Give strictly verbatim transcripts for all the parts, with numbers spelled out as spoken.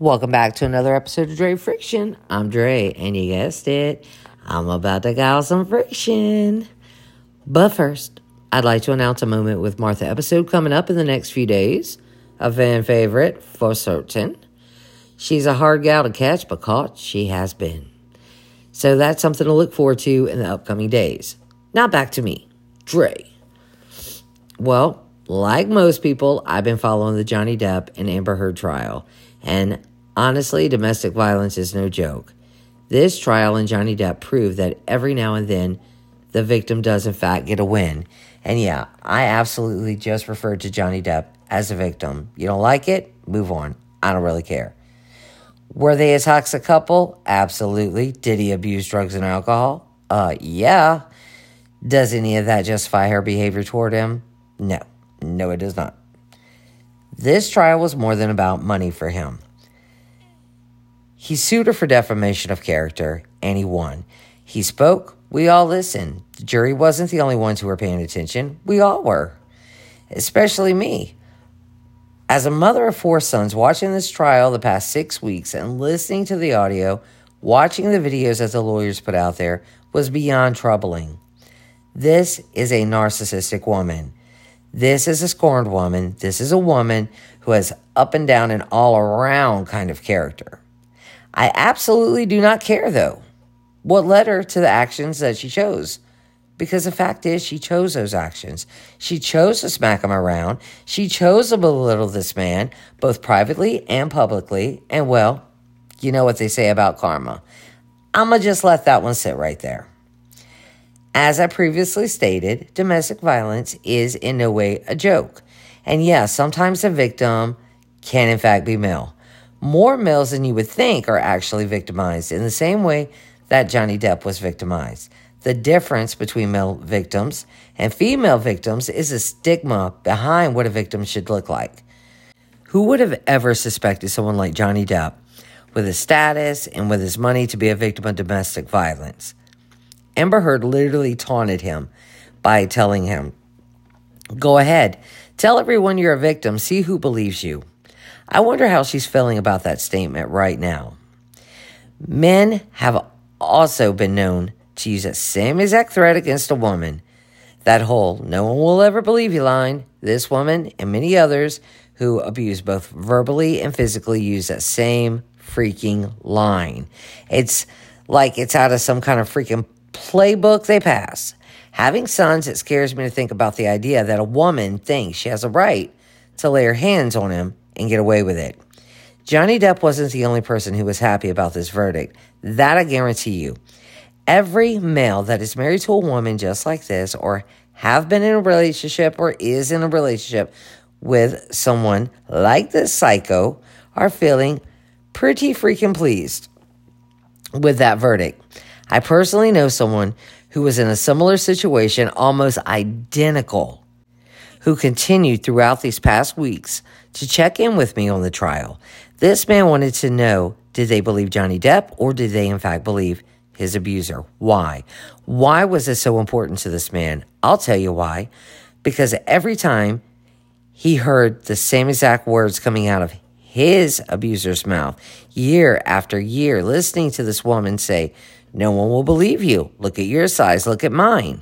Welcome back to another episode of Dre Friction. I'm Dre, and you guessed it, I'm about to cause some friction. But first, I'd like to announce a Moment with Martha episode coming up in the next few days. A fan favorite, for certain. She's a hard gal to catch, but caught she has been. So that's something to look forward to in the upcoming days. Now back to me, Dre. Well, like most people, I've been following the Johnny Depp and Amber Heard trial. And honestly, domestic violence is no joke. This trial and Johnny Depp proved that every now and then, the victim does in fact get a win. And yeah, I absolutely just referred to Johnny Depp as a victim. You don't like it? Move on. I don't really care. Were they a toxic couple? Absolutely. Did he abuse drugs and alcohol? Uh, yeah. Does any of that justify her behavior toward him? No. No, it does not. This trial was more than about money for him. He sued her for defamation of character, and he won. He spoke. We all listened. The jury wasn't the only ones who were paying attention. We all were, especially me. As a mother of four sons, watching this trial the past six weeks and listening to the audio, watching the videos that the lawyers put out there was beyond troubling. This is a narcissistic woman. This is a scorned woman. This is a woman who has up and down and all around kind of character. I absolutely do not care, though, what led her to the actions that she chose. Because the fact is, she chose those actions. She chose to smack him around. She chose to belittle this man, both privately and publicly. And, well, you know what they say about karma. I'm going to just let that one sit right there. As I previously stated, domestic violence is in no way a joke. And yes, sometimes the victim can in fact be male. More males than you would think are actually victimized in the same way that Johnny Depp was victimized. The difference between male victims and female victims is the stigma behind what a victim should look like. Who would have ever suspected someone like Johnny Depp with his status and with his money to be a victim of domestic violence? Amber Heard literally taunted him by telling him, "Go ahead, tell everyone you're a victim, see who believes you." I wonder how she's feeling about that statement right now. Men have also been known to use that same exact threat against a woman. That whole "no one will ever believe you" line, this woman and many others who abuse both verbally and physically use that same freaking line. It's like it's out of some kind of freaking playbook they pass. Having sons, it scares me to think about the idea that a woman thinks she has a right to lay her hands on him and get away with it. Johnny Depp wasn't the only person who was happy about this verdict. That I guarantee you. Every male that is married to a woman just like this, or have been in a relationship or is in a relationship with someone like this psycho, are feeling pretty freaking pleased with that verdict. I personally know someone who was in a similar situation, almost identical, who continued throughout these past weeks to check in with me on the trial. This man wanted to know, did they believe Johnny Depp, or did they in fact believe his abuser? Why? Why was this so important to this man? I'll tell you why. Because every time he heard the same exact words coming out of his abuser's mouth, year after year, listening to this woman say, "No one will believe you. Look at your size. Look at mine.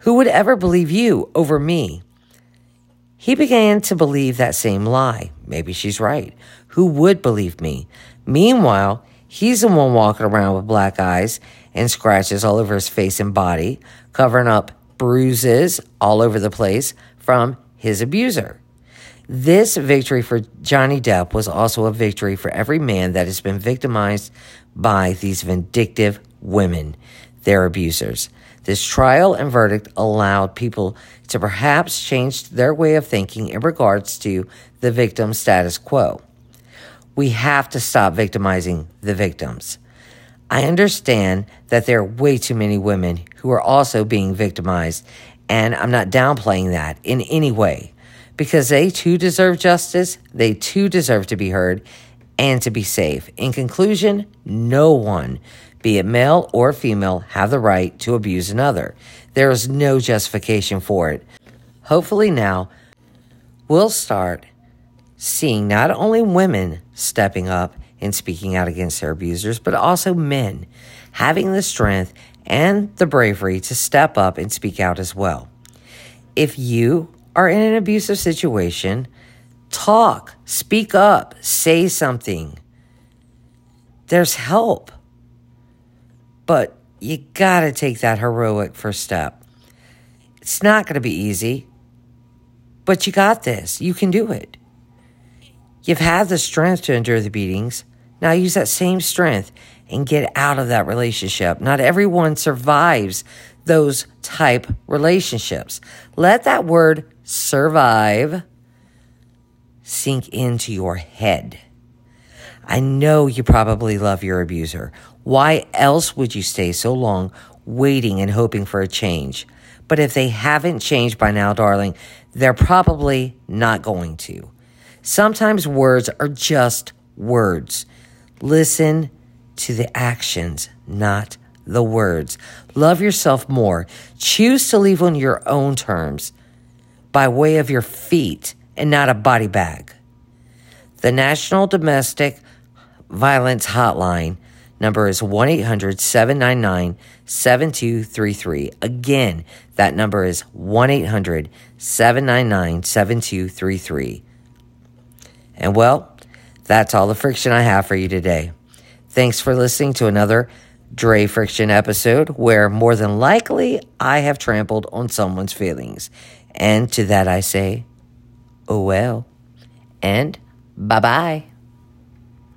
Who would ever believe you over me?" He began to believe that same lie. Maybe she's right. Who would believe me? Meanwhile, he's the one walking around with black eyes and scratches all over his face and body, covering up bruises all over the place from his abuser. This victory for Johnny Depp was also a victory for every man that has been victimized by these vindictive women, their abusers. This trial and verdict allowed people to perhaps change their way of thinking in regards to the victim status quo. We have to stop victimizing the victims. I understand that there are way too many women who are also being victimized, and I'm not downplaying that in any way. Because they too deserve justice, they too deserve to be heard, and to be safe. In conclusion, no one, be it male or female, have the right to abuse another. There is no justification for it. Hopefully now, we'll start seeing not only women stepping up and speaking out against their abusers, but also men having the strength and the bravery to step up and speak out as well. If you are in an abusive situation, talk, speak up, say something. There's help. But you gotta take that heroic first step. It's not gonna be easy, but you got this. You can do it. You've had the strength to endure the beatings. Now use that same strength and get out of that relationship. Not everyone survives those type relationships. Let that word survive sink into your head. I know you probably love your abuser. Why else would you stay so long waiting and hoping for a change? But if they haven't changed by now, darling, they're probably not going to. Sometimes words are just words. Listen to the actions, not the words. Love yourself more. Choose to leave on your own terms by way of your feet and not a body bag. The National Domestic Violence Hotline number is one eight hundred, seven nine nine, seven two three three. Again, that number is one eight hundred, seven nine nine, seven two three three. And well, that's all the friction I have for you today. Thanks for listening to another Dre Friction episode where more than likely I have trampled on someone's feelings. And to that I say, oh well, and bye-bye.